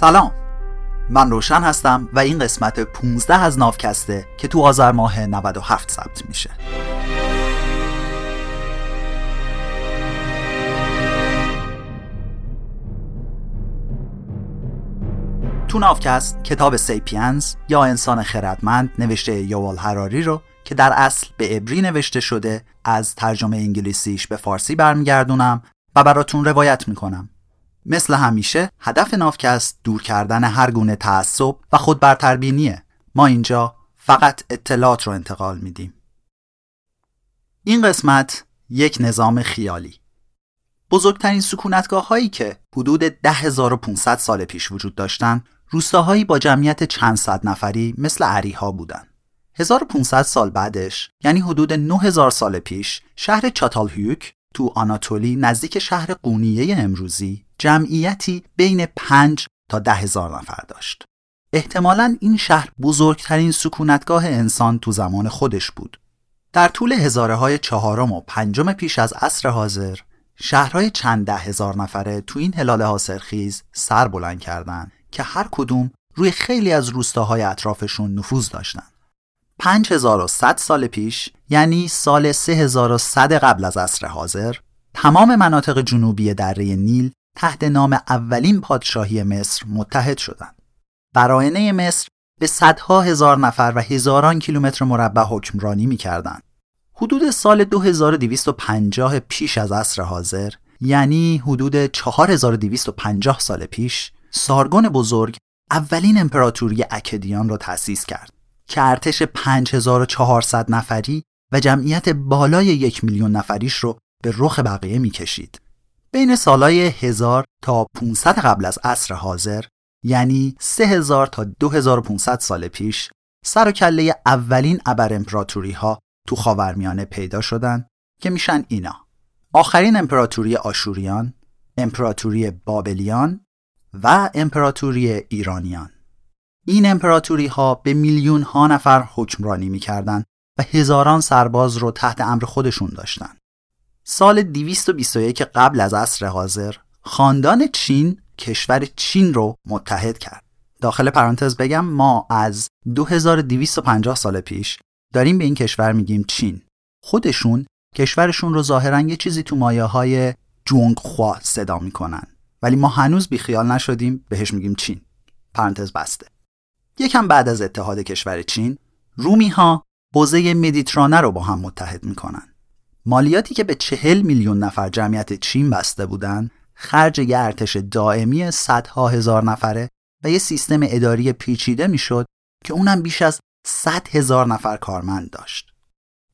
سلام، من روشن هستم و این قسمت 15 از ناوکسته که تو آذر ماه 97 ثبت میشه. تو ناوکست کتاب سیپینز یا انسان خردمند نوشته یووال هراری رو که در اصل به عبری نوشته شده از ترجمه انگلیسیش به فارسی برمیگردونم و براتون روایت میکنم. مثل همیشه هدف ناوکست دور کردن هر گونه تعصب و خودبرتربینیه. ما اینجا فقط اطلاعات رو انتقال میدیم. این قسمت یک نظام خیالی. بزرگترین سکونتگاه هایی که حدود 10,500 سال پیش وجود داشتن روستاهایی با جمعیت چند صد نفری مثل اریها بودن. 1500 سال بعدش یعنی حدود 9000 سال پیش شهر چاتالهیوک تو آناتولی نزدیک شهر قونیه امروزی جمعیتی بین 5 تا 10,000 نفر داشت. احتمالاً این شهر بزرگترین سکونتگاه انسان تو زمان خودش بود. در طول هزاره های 4 و 5 پیش از عصر حاضر شهرهای چند 10,000 نفره تو این هلال حاصلخیز سر بلند کردند که هر کدوم روی خیلی از روستاهای اطرافشون نفوذ داشتن. 5100 سال پیش یعنی سال 3100 قبل از عصر حاضر تمام مناطق جنوبی دره نیل تحت نام اولین پادشاهی مصر متحد شدند. براینه مصر به صدها هزار نفر و هزاران کیلومتر مربع حکمرانی می‌کردند. حدود سال 2250 پیش از عصر حاضر یعنی حدود 4250 سال پیش سارگون بزرگ اولین امپراتوری اکدیان را تأسیس کرد که ارتش 5400 نفری و جمعیت بالای 1,000,000 نفریش رو به رخ بقیه می‌کشید. بین سالهای 1000 تا 500 قبل از عصر حاضر یعنی 3000 تا 2500 سال پیش سر و کله اولین ابر امپراتوری‌ها تو خاورمیانه پیدا شدن که میشن اینا: آخرین امپراتوری آشوریان، امپراتوری بابلیان و امپراتوری ایرانیان. این امپراتوری ها به میلیون ها نفر حکمرانی میکردن و هزاران سرباز رو تحت امر خودشون داشتن. سال 221 قبل از عصر حاضر خاندان چین کشور چین رو متحد کرد. داخل پرانتز بگم ما از 2250 سال پیش داریم به این کشور میگیم چین. خودشون کشورشون رو ظاهراً یه چیزی تو مایه‌های جونگخوا صدا میکنن، ولی ما هنوز بیخیال نشدیم، بهش میگیم چین. پرانتز بسته. یکم بعد از اتحاد کشور چین، رومی ها حوزه مدیترانه رو با هم متحد میکنن. مالیاتی که به 40,000,000 نفر جمعیت چین بسته بودن، خرج یه ارتش دائمی صدها هزار نفره و یه سیستم اداری پیچیده میشد که اونم بیش از 100,000 نفر کارمند داشت.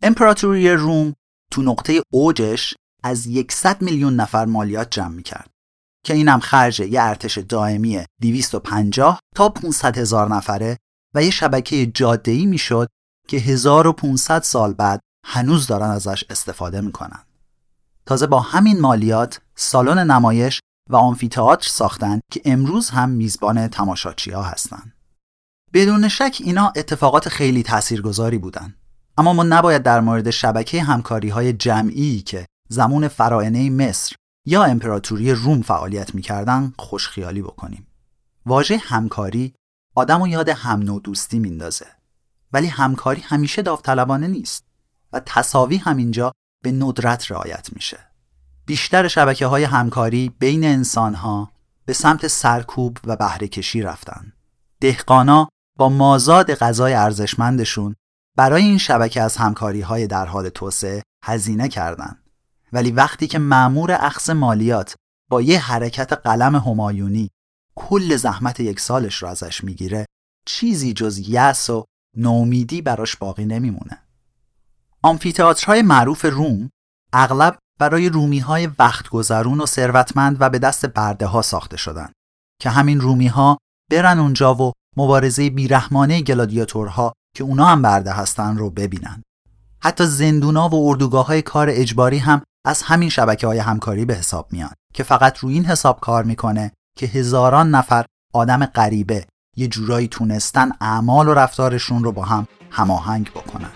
امپراتوری روم تو نقطه اوجش از 100,000,000 نفر مالیات جمع میکرد که اینم خرج یه ارتش دائمی 250 تا 500,000 نفره و یه شبکه جاده‌ای میشد که 1500 سال بعد هنوز دارن ازش استفاده میکنن. تازه با همین مالیات سالن نمایش و آمفی‌تئاتر ساختن که امروز هم میزبان تماشاچی‌ها هستن. بدون شک اینا اتفاقات خیلی تاثیرگذاری بودن، اما ما نباید در مورد شبکه همکاری‌های جمعی که زمان فراعنه مصر یا امپراتوری روم فعالیت می‌کردن خوشخیالی بکنیم. واژه همکاری آدمو یاد هم نوع دوستی میندازه، ولی همکاری همیشه داوطلبانه نیست و تساوی همینجا به ندرت رعایت میشه. بیشتر شبکه‌های همکاری بین انسان‌ها به سمت سرکوب و بهره‌کشی رفتن. دهقانا با مازاد غذای ارزشمندشون برای این شبکه از همکاری‌های در حال توسعه هزینه کردند، ولی وقتی که مأمور اخذ مالیات با یه حرکت قلم همایونی کل زحمت یک سالش رو ازش میگیره، چیزی جز یأس و نومیدی براش باقی نمیمونه. آمفی‌تئاترهای معروف روم اغلب برای رومی‌های وقت‌گذرون و ثروتمند و به دست برده‌ها ساخته شدن که همین رومی‌ها برن اونجا و مبارزه بیرحمانه گلادیاتورها که اونا هم برده هستن رو ببینن. حتی زندونا و اردوگاه‌های کار اجباری هم از همین شبکه‌های همکاری به حساب میان که فقط روی این حساب کار میکنه که هزاران نفر آدم غریبه یه جورایی تونستن اعمال و رفتارشون رو با هم هماهنگ بکنن.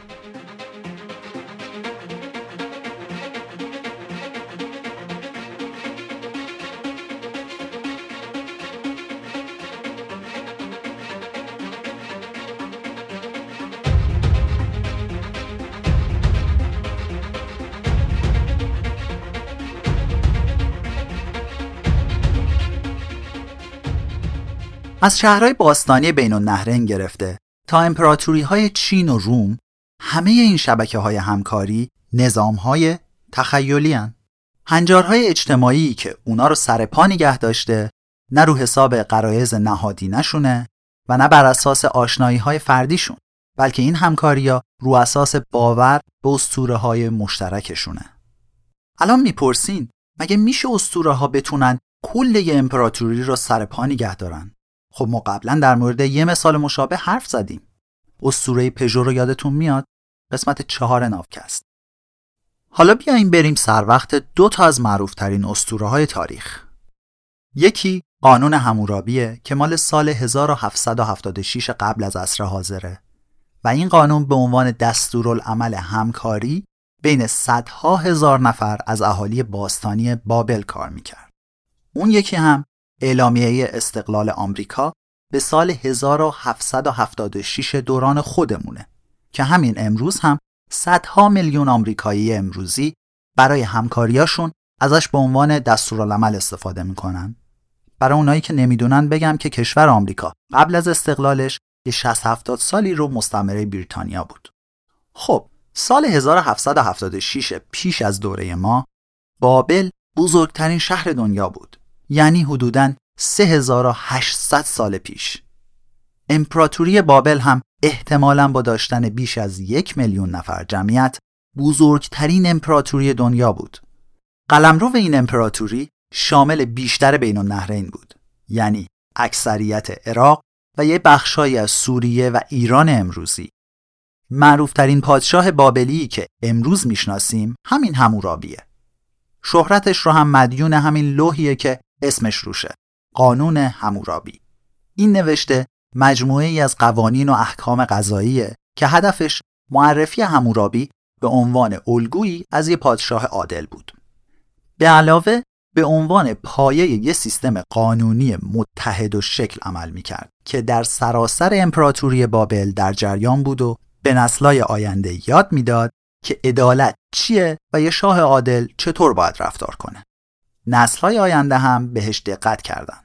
از شهرهای باستانی بین النهرین گرفته تا امپراتوری‌های چین و روم، همه این شبکه‌های همکاری نظام‌های تخیلی هستند. هنجارهای اجتماعی که اونا رو سر پا نگه داشته، نه رو حساب غرایز نهادینه‌شونه و نه بر اساس آشنایی‌های فردیشون، بلکه این همکاری‌ها رو اساس باور به اسطوره‌های مشترکشونه. الان میپرسین مگه میشه اسطوره‌ها بتونن کل یه امپراتوری رو سر پا نگه دارن؟ خب ما قبلا در مورد یه مثال مشابه حرف زدیم. اسطوره پژو رو یادتون میاد؟ قسمت 4 ناوکست. حالا بیایم بریم سر وقت دو تا از معروف‌ترین اسطوره‌های تاریخ. یکی قانون حمورابیه که مال سال 1776 قبل از عصر حاضره و این قانون به عنوان دستورالعمل همکاری بین صدها هزار نفر از اهالی باستانی بابل کار میکرد. اون یکی هم اعلامیه استقلال آمریکا به سال 1776 دوران خودمونه که همین امروز هم صدها میلیون آمریکایی امروزی برای همکاریاشون ازش به عنوان دستورالعمل استفاده میکنن. برای اونایی که نمیدونن بگم که کشور آمریکا قبل از استقلالش یه 60-70 سالی رو مستعمره بریتانیا بود. خب سال 1776 پیش از دوره ما بابل بزرگترین شهر دنیا بود، یعنی حدوداً 3800 سال پیش. امپراتوری بابل هم احتمالاً با داشتن بیش از 1 میلیون نفر جمعیت بزرگترین امپراتوری دنیا بود. قلمرو این امپراتوری شامل بیشتر بین النهرین بود، یعنی اکثریت عراق و یه بخشای از سوریه و ایران امروزی. معروفترین پادشاه بابلی که امروز میشناسیم همین حمورابیه. شهرتش رو هم مدیون همین لوحیه که اسمش روشه، قانون حمورابی. این نوشته مجموعه ای از قوانین و احکام قضاییه که هدفش معرفی حمورابی به عنوان الگویی از یه پادشاه عادل بود. به علاوه به عنوان پایه یک سیستم قانونی متحد و شکل عمل میکرد که در سراسر امپراتوری بابل در جریان بود و به نسل‌های آینده یاد میداد که عدالت چیه و یه شاه عادل چطور باید رفتار کنه. نسل‌های آینده هم بهش دقت کردن.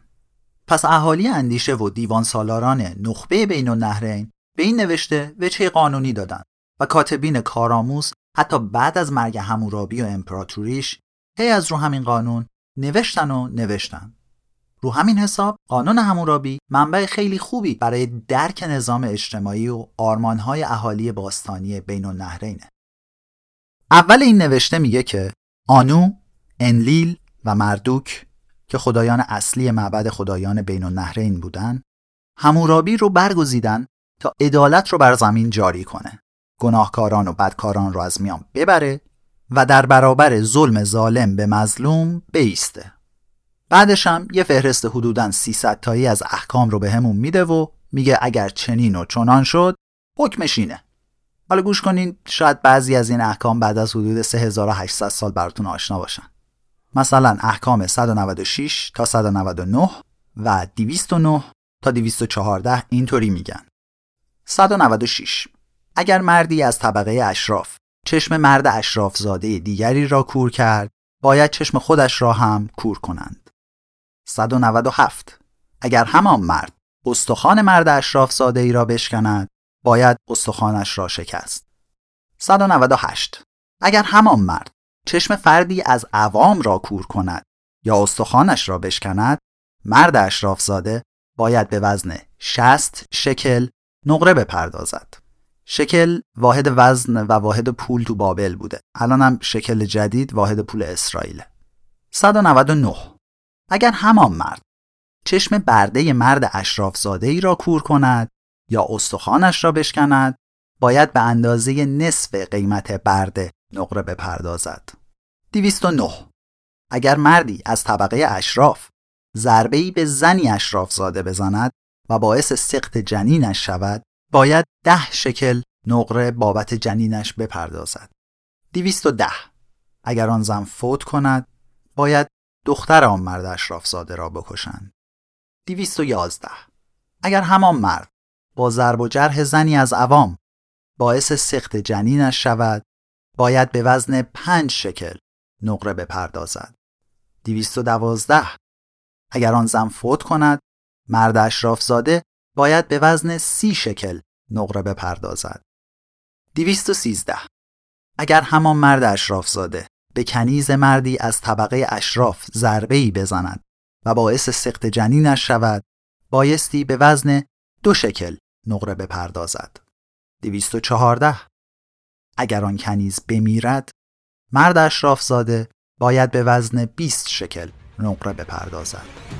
پس اهالی اندیشه و دیوان سالاران نخبه بین النهرین به این نوشته وجه قانونی دادن و کاتبین کارآموز حتی بعد از مرگ حمورابی و امپراتوریش هی از رو همین قانون نوشتن. رو همین حساب قانون حمورابی منبع خیلی خوبی برای درک نظام اجتماعی و آرمانهای اهالی باستانی بین النهرینه. اول این نوشته میگه که آنو، انلیل و مردوک که خدایان اصلی معبد خدایان بین النهرین بودن، حمورابی رو برگزیدن تا عدالت رو بر زمین جاری کنه، گناهکاران و بدکاران رو از میان ببره و در برابر ظلم ظالم به مظلوم بایسته. بعدش هم یه فهرست حدوداً 300 تایی از احکام رو به همون میده و میگه اگر چنین و چنان شد حکمش اینه. حالا گوش کنین، شاید بعضی از این احکام بعد از حدود 3800 سال براتون آشنا باشن. مثلا احکام 196 تا 199 و 209 تا 214 اینطوری میگن. 196: اگر مردی از طبقه اشراف چشم مرد اشرافزاده دیگری را کور کرد، باید چشم خودش را هم کور کنند. 197: اگر همان مرد استخوان مرد اشرافزاده ای را بشکند، باید استخوانش را شکست. 198: اگر همان مرد چشم فردی از عوام را کور کند یا استخوانش را بشکند، مرد اشرافزاده باید به وزن 60 شکل نقره بپردازد. شکل واحد وزن و واحد پول تو بابل بوده. الان هم شکل جدید واحد پول اسرائیله. 199: اگر همان مرد چشم برده مرد اشرافزاده‌ای را کور کند یا استخوانش را بشکند، باید به اندازه نصف قیمت برده نقره بپردازد. 209: اگر مردی از طبقه اشراف ضربه‌ای به زنی اشرافزاده بزند و باعث سقط جنینش شود، باید 10 شکل نقره بابت جنینش بپردازد. 210: اگر آن زن فوت کند، باید دختر آن مرد اشرافزاده را بکشند. 211: اگر همان مرد با ضرب و جرح زنی از عوام باعث سقط جنینش شود، باید به وزن 5 شکل نقره بپردازد. 212: اگر آن زن فوت کند، مرد اشرافزاده باید به وزن 30 شکل نقره بپردازد. 213. اگر همان مرد اشرافزاده به کنیز مردی از طبقه اشراف ضربه‌ای بزند و باعث سقط جنینش شود، بایستی به وزن 2 شکل نقره بپردازد. 214. اگر آن کنیز بمیرد، مرد اشرافزاده باید به وزن 20 شکل نقره بپردازد.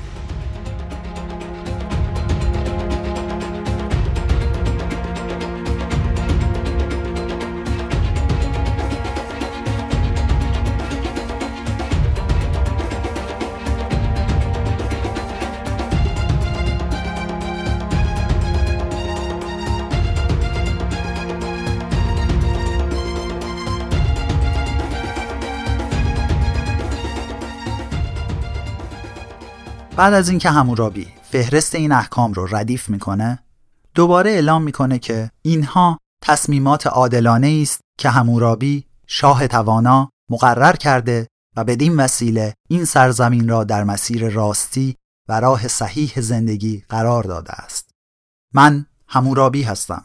بعد از اینکه حمورابی فهرست این احکام رو ردیف میکنه، دوباره اعلام میکنه که اینها تصمیمات عادلانه است که حمورابی شاه توانا مقرر کرده و بدین وسیله این سرزمین را در مسیر راستی و راه صحیح زندگی قرار داده است. من حمورابی هستم،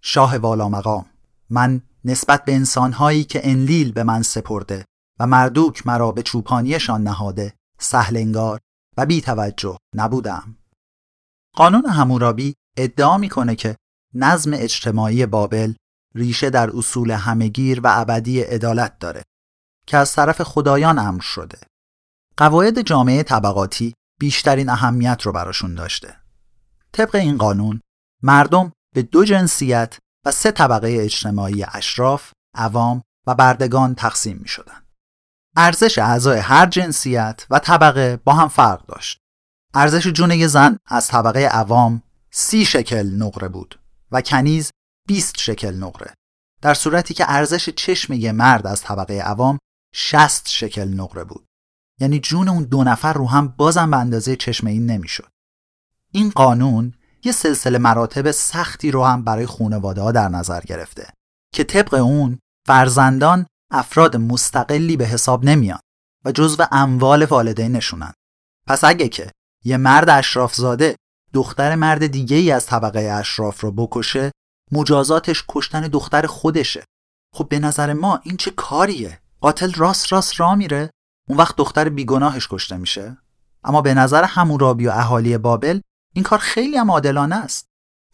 شاه والا مقام. من نسبت به انسانهایی که انلیل به من سپرده و مردوک مرا به چوپانیشان نهاده سهل انگار و بی توجه نبودم. قانون حمورابی ادعا میکنه که نظم اجتماعی بابل ریشه در اصول همگیر و ابدی عدالت داره که از طرف خدایان امر شده. قواعد جامعه طبقاتی بیشترین اهمیت رو براشون داشته. طبق این قانون مردم به 2 جنسیت و 3 طبقه اجتماعی اشراف، عوام و بردگان تقسیم میشدن. ارزش اعضای هر جنسیت و طبقه با هم فرق داشت. ارزش جون یه زن از طبقه عوام 30 شکل نقره بود و کنیز 20 شکل نقره، در صورتی که ارزش چشم یه مرد از طبقه عوام 60 شکل نقره بود. یعنی جون اون 2 نفر رو هم بازم به اندازه چشم این نمیشد. این قانون یه سلسله مراتب سختی رو هم برای خانواده‌ها در نظر گرفته که طبق اون فرزندان افراد مستقلی به حساب نمیان و جزو اموال والدینشونن. پس اگه که یه مرد اشرافزاده دختر مرد دیگه ای از طبقه اشراف رو بکشه، مجازاتش کشتن دختر خودشه. خب به نظر ما این چه کاریه؟ قاتل راست را میره، اون وقت دختر بیگناهش کشته میشه. اما به نظر حمورابی و اهالی بابل این کار خیلی هم عادلانه است.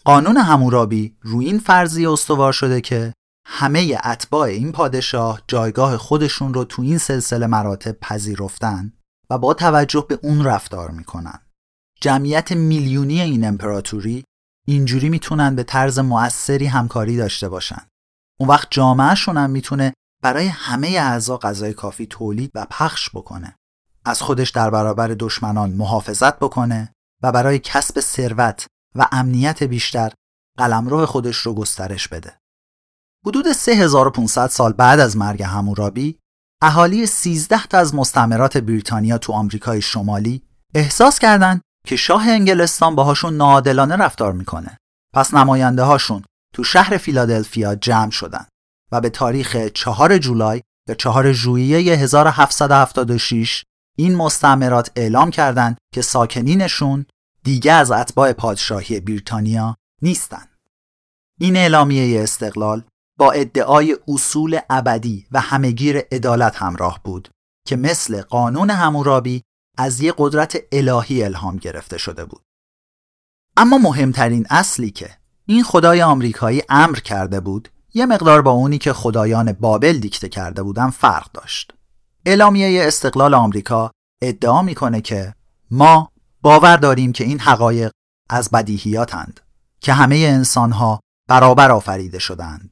قانون حمورابی روی این فرضیه استوار شده که همه اتباع این پادشاه جایگاه خودشون رو تو این سلسله مراتب پذیرفتن و با توجه به اون رفتار میکنن. جمعیت میلیونی این امپراتوری اینجوری میتونن به طرز مؤثری همکاری داشته باشن. اون وقت جامعهشون هم میتونه برای همه اعضا غذای کافی تولید و پخش بکنه، از خودش در برابر دشمنان محافظت بکنه و برای کسب ثروت و امنیت بیشتر قلمرو خودش رو گسترش بده. حدود 3500 سال بعد از مرگ حمورابی، اهالی 13 تا از مستعمرات بریتانیا تو آمریکای شمالی احساس کردند که شاه انگلستان باهاشون ناعادلانه رفتار میکنه. پس نماینده هاشون تو شهر فیلادلفیا جمع شدن و به تاریخ 4 جولای یا 4 ژوئیه 1776 این مستعمرات اعلام کردند که ساکنینشون دیگه از اتباع پادشاهی بریتانیا نیستن. این اعلامیه استقلال با ادعای اصول ابدی و همگیر عدالت همراه بود که مثل قانون حمورابی از یک قدرت الهی الهام گرفته شده بود. اما مهمترین اصلی که این خدای آمریکایی امر کرده بود یه مقدار با اونی که خدایان بابل دیکته کرده بودن فرق داشت. اعلامیه استقلال آمریکا ادعا میکنه که ما باور داریم که این حقایق از بدیهیاتند، که همه انسانها برابر آفریده شدند،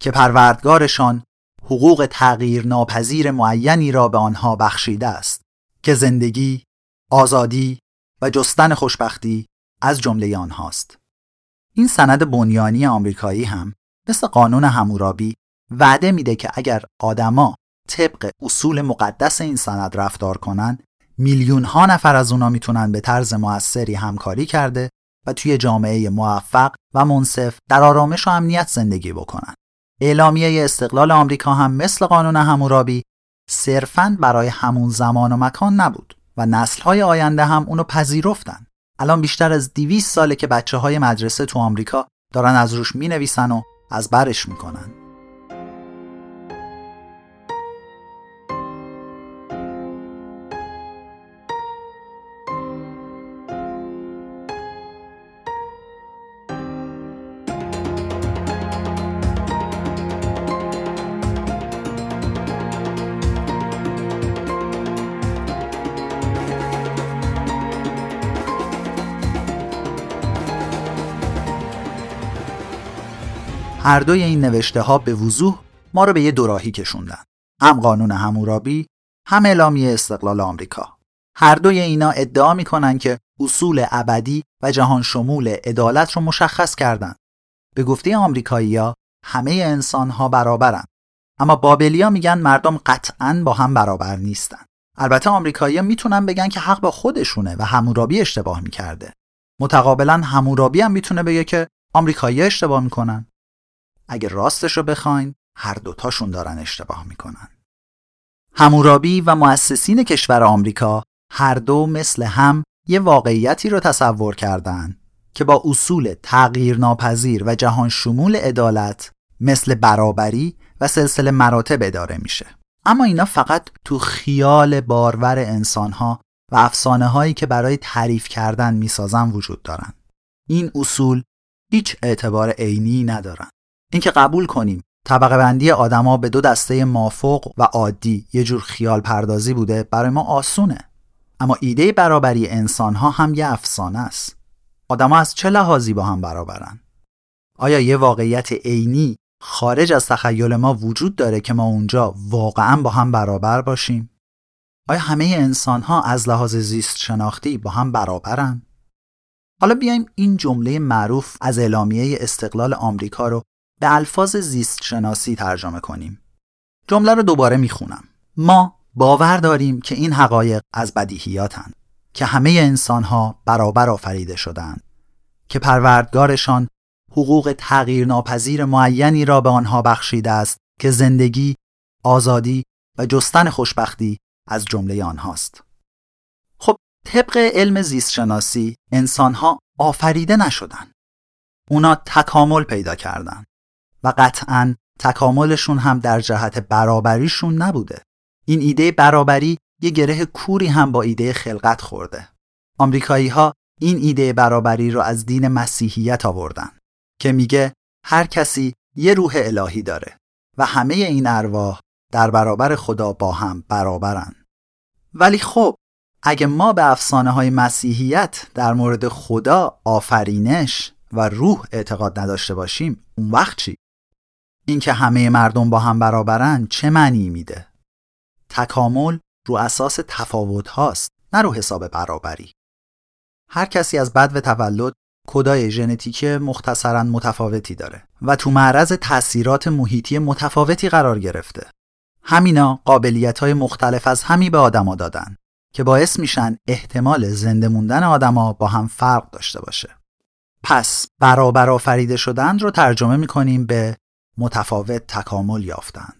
که پروردگارشان حقوق تغییر ناپذیر معینی را به آنها بخشیده است، که زندگی، آزادی و جستن خوشبختی از جمله آنهاست. این سند بنیانی آمریکایی هم مثل قانون حمورابی وعده میده که اگر آدما طبق اصول مقدس این سند رفتار کنن، میلیون ها نفر از اونا میتونن به طرز موثری همکاری کرده و توی جامعه موفق و منصف در آرامش و امنیت زندگی بکنن. اعلامیه استقلال آمریکا هم مثل قانون حمورابی صرفاً برای همون زمان و مکان نبود و نسل‌های آینده هم اونو پذیرفتن الان بیشتر از 200 ساله که بچه‌های مدرسه تو آمریکا دارن از روش می‌نویسن و از برش می‌کنن. هر دوی این نوشته ها به وضوح ما رو به یه دوراهی کشوندن. هم قانون حمورابی، هم اعلامیه استقلال آمریکا. هر دوی اینا ادعا میکنن که اصول ابدی و جهان شمول عدالت رو مشخص کردن. به گفته آمریکایی‌ها همه انسان ها برابرن. اما بابلی‌ها میگن مردم قطعاً با هم برابر نیستن. البته آمریکایی‌ها میتونن بگن که حق با خودشونه و حمورابی اشتباه میکرده. متقابلاً حمورابی هم میتونه بگه که آمریکایی‌ها اشتباه میکنن. اگه راستشو بخواین هر دوتاشون دارن اشتباه میکنن. حمورابی و مؤسسین کشور آمریکا هر دو مثل هم یه واقعیتی رو تصور کردن که با اصول تغییرناپذیر و جهان شمول عدالت مثل برابری و سلسله مراتب اداره میشه. اما اینا فقط تو خیال بارور انسانها و افسانه هایی که برای تعریف کردن میسازن وجود دارن. این اصول هیچ اعتبار عینی ندارن. اینکه قبول کنیم طبقه بندی آدما به دو دسته مافوق و عادی یه جور خیال پردازی بوده برای ما آسونه، اما ایده برابری انسان‌ها هم یه افسانه است. آدما از چه لحاظی با هم برابرن؟ آیا یه واقعیت عینی خارج از تخیل ما وجود داره که ما اونجا واقعاً با هم برابر باشیم؟ آیا همه انسان‌ها از لحاظ زیست شناختی با هم برابرن؟ حالا بیایم این جمله معروف از اعلامیه استقلال آمریکا رو به الفاظ زیست شناسی ترجمه کنیم. جمله رو دوباره میخونم. ما باور داریم که این حقایق از بدیهیاتن، که همه انسانها برابر آفریده شدند، که پروردگارشان حقوق تغییرناپذیر معینی را به آنها بخشیده است که زندگی، آزادی و جستن خوشبختی از جمله آنهاست. خب طبق علم زیست شناسی انسانها آفریده نشدن. اونا تکامل پیدا کردن. و قطعاً تکاملشون هم در جهت برابریشون نبوده. این ایده برابری یه گره کوری هم با ایده خلقت خورده. آمریکایی‌ها این ایده برابری رو از دین مسیحیت آوردن که میگه هر کسی یه روح الهی داره و همه این ارواح در برابر خدا با هم برابرن. ولی خب اگه ما به افسانه‌های مسیحیت در مورد خدا، آفرینش و روح اعتقاد نداشته باشیم، اون وقت چی؟ اینکه همه مردم با هم برابرن چه معنی میده؟ تکامل رو اساس تفاوت هاست، نه رو حساب برابری. هر کسی از بدو تولد کدای ژنتیکی مختصراً متفاوتی داره و تو معرض تأثیرات محیطی متفاوتی قرار گرفته. همینا قابلیت‌های مختلف از همی به آدما دادن که باعث میشن احتمال زنده موندن آدما با هم فرق داشته باشه. پس برابر آفریده شدن رو ترجمه می‌کنیم به متفاوت تکامل یافتن.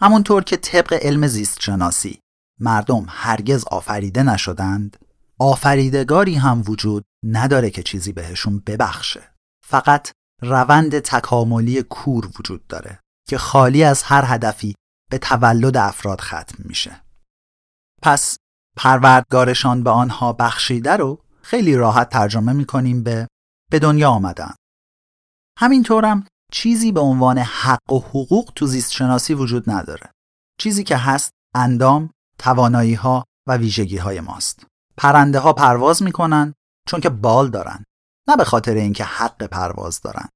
همونطور که طبق علم زیست شناسی مردم هرگز آفریده نشدند، آفریدگاری هم وجود نداره که چیزی بهشون ببخشه. فقط روند تکاملی کور وجود داره که خالی از هر هدفی به تولد افراد ختم میشه. پس پروردگارشان به آنها بخشیده رو خیلی راحت ترجمه می‌کنیم به دنیا آمدن. همینطورم چیزی به عنوان حق و حقوق تو زیست شناسی وجود نداره. چیزی که هست اندام، توانایی ها و ویژگی های ماست. پرنده ها پرواز میکنن چون که بال دارن، نه به خاطر اینکه حق پرواز دارن.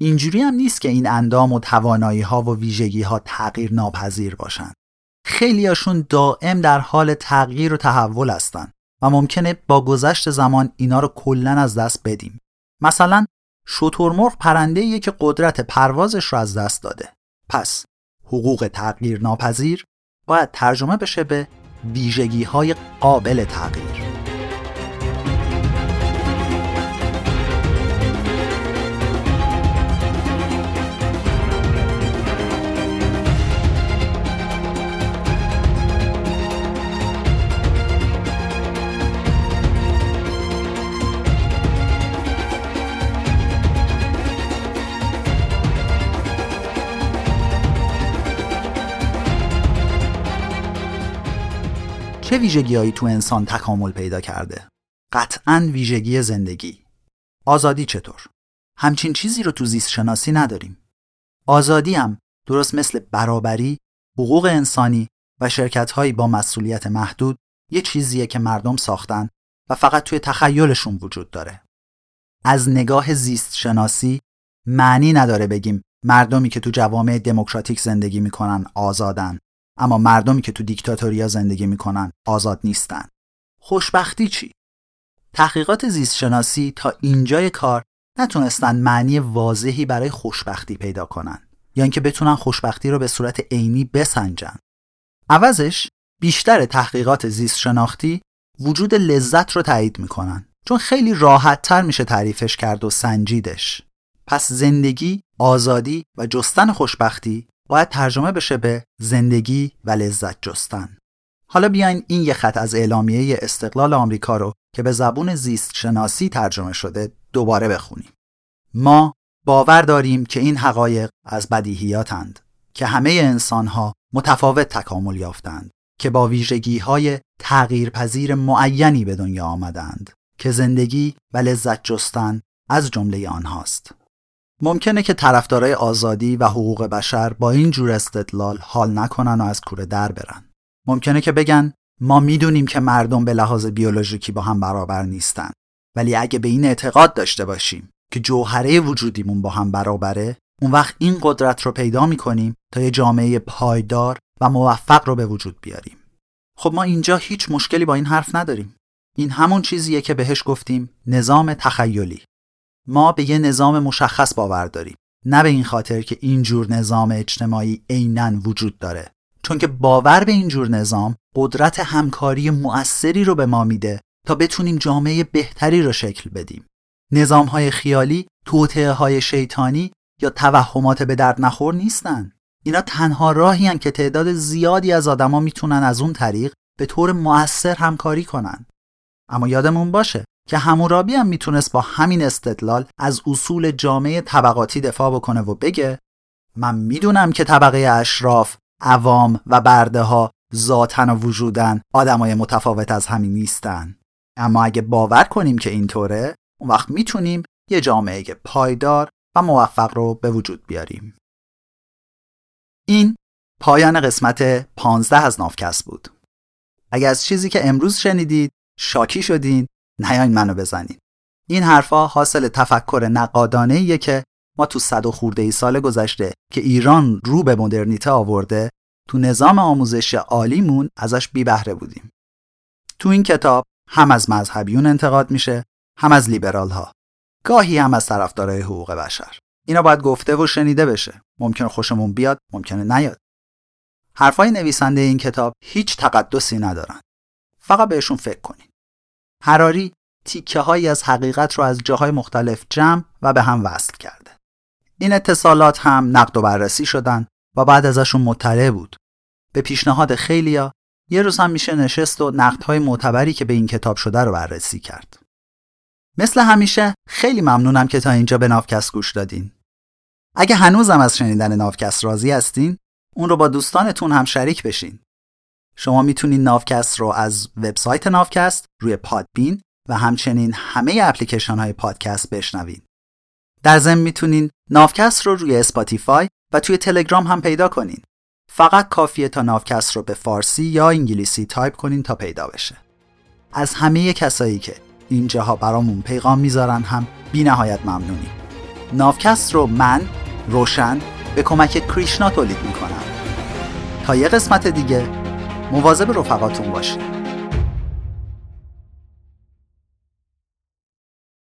اینجوری هم نیست که این اندام و توانایی ها و ویژگی ها تغییر ناپذیر باشن. خیلی هاشون دائم در حال تغییر و تحول هستن و ممکنه با گذشت زمان اینا رو کلن از دست بدیم. مثلا شترمرغ پرنده‌ایه که قدرت پروازش رو از دست داده. پس حقوق تغییر ناپذیر باید ترجمه بشه به ویژگی‌های قابل تغییر. چه ویژگی‌هایی تو انسان تکامل پیدا کرده؟ قطعاً ویژگی زندگی. آزادی چطور؟ همچین چیزی رو تو زیست شناسی نداریم. آزادی هم درست مثل برابری، حقوق انسانی و شرکت‌هایی با مسئولیت محدود یه چیزیه که مردم ساختن و فقط توی تخیلشون وجود داره. از نگاه زیست شناسی معنی نداره بگیم مردمی که تو جوامع دموکراتیک زندگی میکنن آزادن، اما مردمی که تو دیکتاتوریا زندگی میکنن آزاد نیستن. خوشبختی چی؟ تحقیقات زیست شناسی تا اینجای کار نتونستن معنی واضحی برای خوشبختی پیدا کنن یا اینکه بتونن خوشبختی رو به صورت عینی بسنجن. عوضش بیشتر تحقیقات زیست شناختی وجود لذت رو تایید میکنن، چون خیلی راحت‌تر میشه تعریفش کرد و سنجیدش. پس زندگی، آزادی و جستن خوشبختی باید ترجمه بشه به زندگی و لذت جستن. حالا بیاین این یه خط از اعلامیه استقلال آمریکا رو که به زبون زیست شناسی ترجمه شده دوباره بخونیم. ما باور داریم که این حقایق از بدیهیاتند، که همه انسان‌ها متفاوت تکامل یافتند، که با ویژگی‌های تغییرپذیر معینی به دنیا آمدند، که زندگی و لذت جستن از جمله آنهاست. ممکنه که طرفدارای آزادی و حقوق بشر با این جور استدلال حال نکنن و از کوره در برن. ممکنه که بگن ما میدونیم که مردم به لحاظ بیولوژیکی با هم برابر نیستن، ولی اگه به این اعتقاد داشته باشیم که جوهره وجودیمون با هم برابره، اون وقت این قدرت رو پیدا میکنیم تا یه جامعه پایدار و موفق رو به وجود بیاریم. خب ما اینجا هیچ مشکلی با این حرف نداریم. این همون چیزیه که بهش گفتیم نظام تخیلی. ما به یه نظام مشخص باور داریم، نه به این خاطر که این جور نظام اجتماعی عیناً وجود داره، چون که باور به این جور نظام قدرت همکاری مؤثری رو به ما میده تا بتونیم جامعه بهتری رو شکل بدیم. نظام‌های خیالی توطئه‌های شیطانی یا توهمات به درد نخور نیستن. اینا تنها راهی‌ان که تعداد زیادی از آدما میتونن از اون طریق به طور مؤثر همکاری کنن. اما یادمون باشه که حمورابی هم میتونست با همین استدلال از اصول جامعه طبقاتی دفاع بکنه و بگه من میدونم که طبقه اشراف، عوام و برده ها ذاتن و وجودن آدمای متفاوت از همین نیستن، اما اگه باور کنیم که اینطوره، اون وقت میتونیم یه جامعه پایدار و موفق رو به وجود بیاریم. این پایان قسمت 15 از ناوکست بود. اگه از چیزی که امروز شنیدید شاکی شدین، نیاین منو بزنین. این حرفا حاصل تفکر نقادانه‌ایه که ما تو 100 و خورده‌ای سال گذشته که ایران رو به مدرنیته آورده، تو نظام آموزش عالیمون ازش بی بهره بودیم. تو این کتاب هم از مذهبیون انتقاد میشه، هم از لیبرال ها، گاهی هم از طرفدارای حقوق بشر. اینا باید گفته و شنیده بشه. ممکنه خوشمون بیاد، ممکنه نیاد. حرفای نویسنده این کتاب هیچ تقدسی ندارن. فقط بهشون فکر کنین. هراری تیکه‌هایی از حقیقت رو از جاهای مختلف جمع و به هم وصل کرده. این اتصالات هم نقد و بررسی شدن و بعد ازشون مطلع بود. به پیشنهاد خیلیا یه روز هم میشه نشست و نقدهای معتبری که به این کتاب شده رو بررسی کرد. مثل همیشه خیلی ممنونم که تا اینجا به ناوکست گوش دادین. اگه هنوزم از شنیدن ناوکست راضی هستین، اون رو با دوستانتون هم شریک بشین. شما میتونید ناوکست رو از وبسایت ناوکست، روی پادبین و همچنین همه اپلیکیشن های پادکست بشنوید. در ضمن میتونید ناوکست رو روی اسپاتیفای و توی تلگرام هم پیدا کنین. فقط کافیه تا ناوکست رو به فارسی یا انگلیسی تایپ کنین تا پیدا بشه. از همه کسایی که اینجاها برامون پیغام میذارن هم بی نهایت ممنونیم. ناوکست رو من، روشن، به کمک کریشنا تولید میکنم. تا یه قسمت دیگه، مواظب رفقاتون باشید.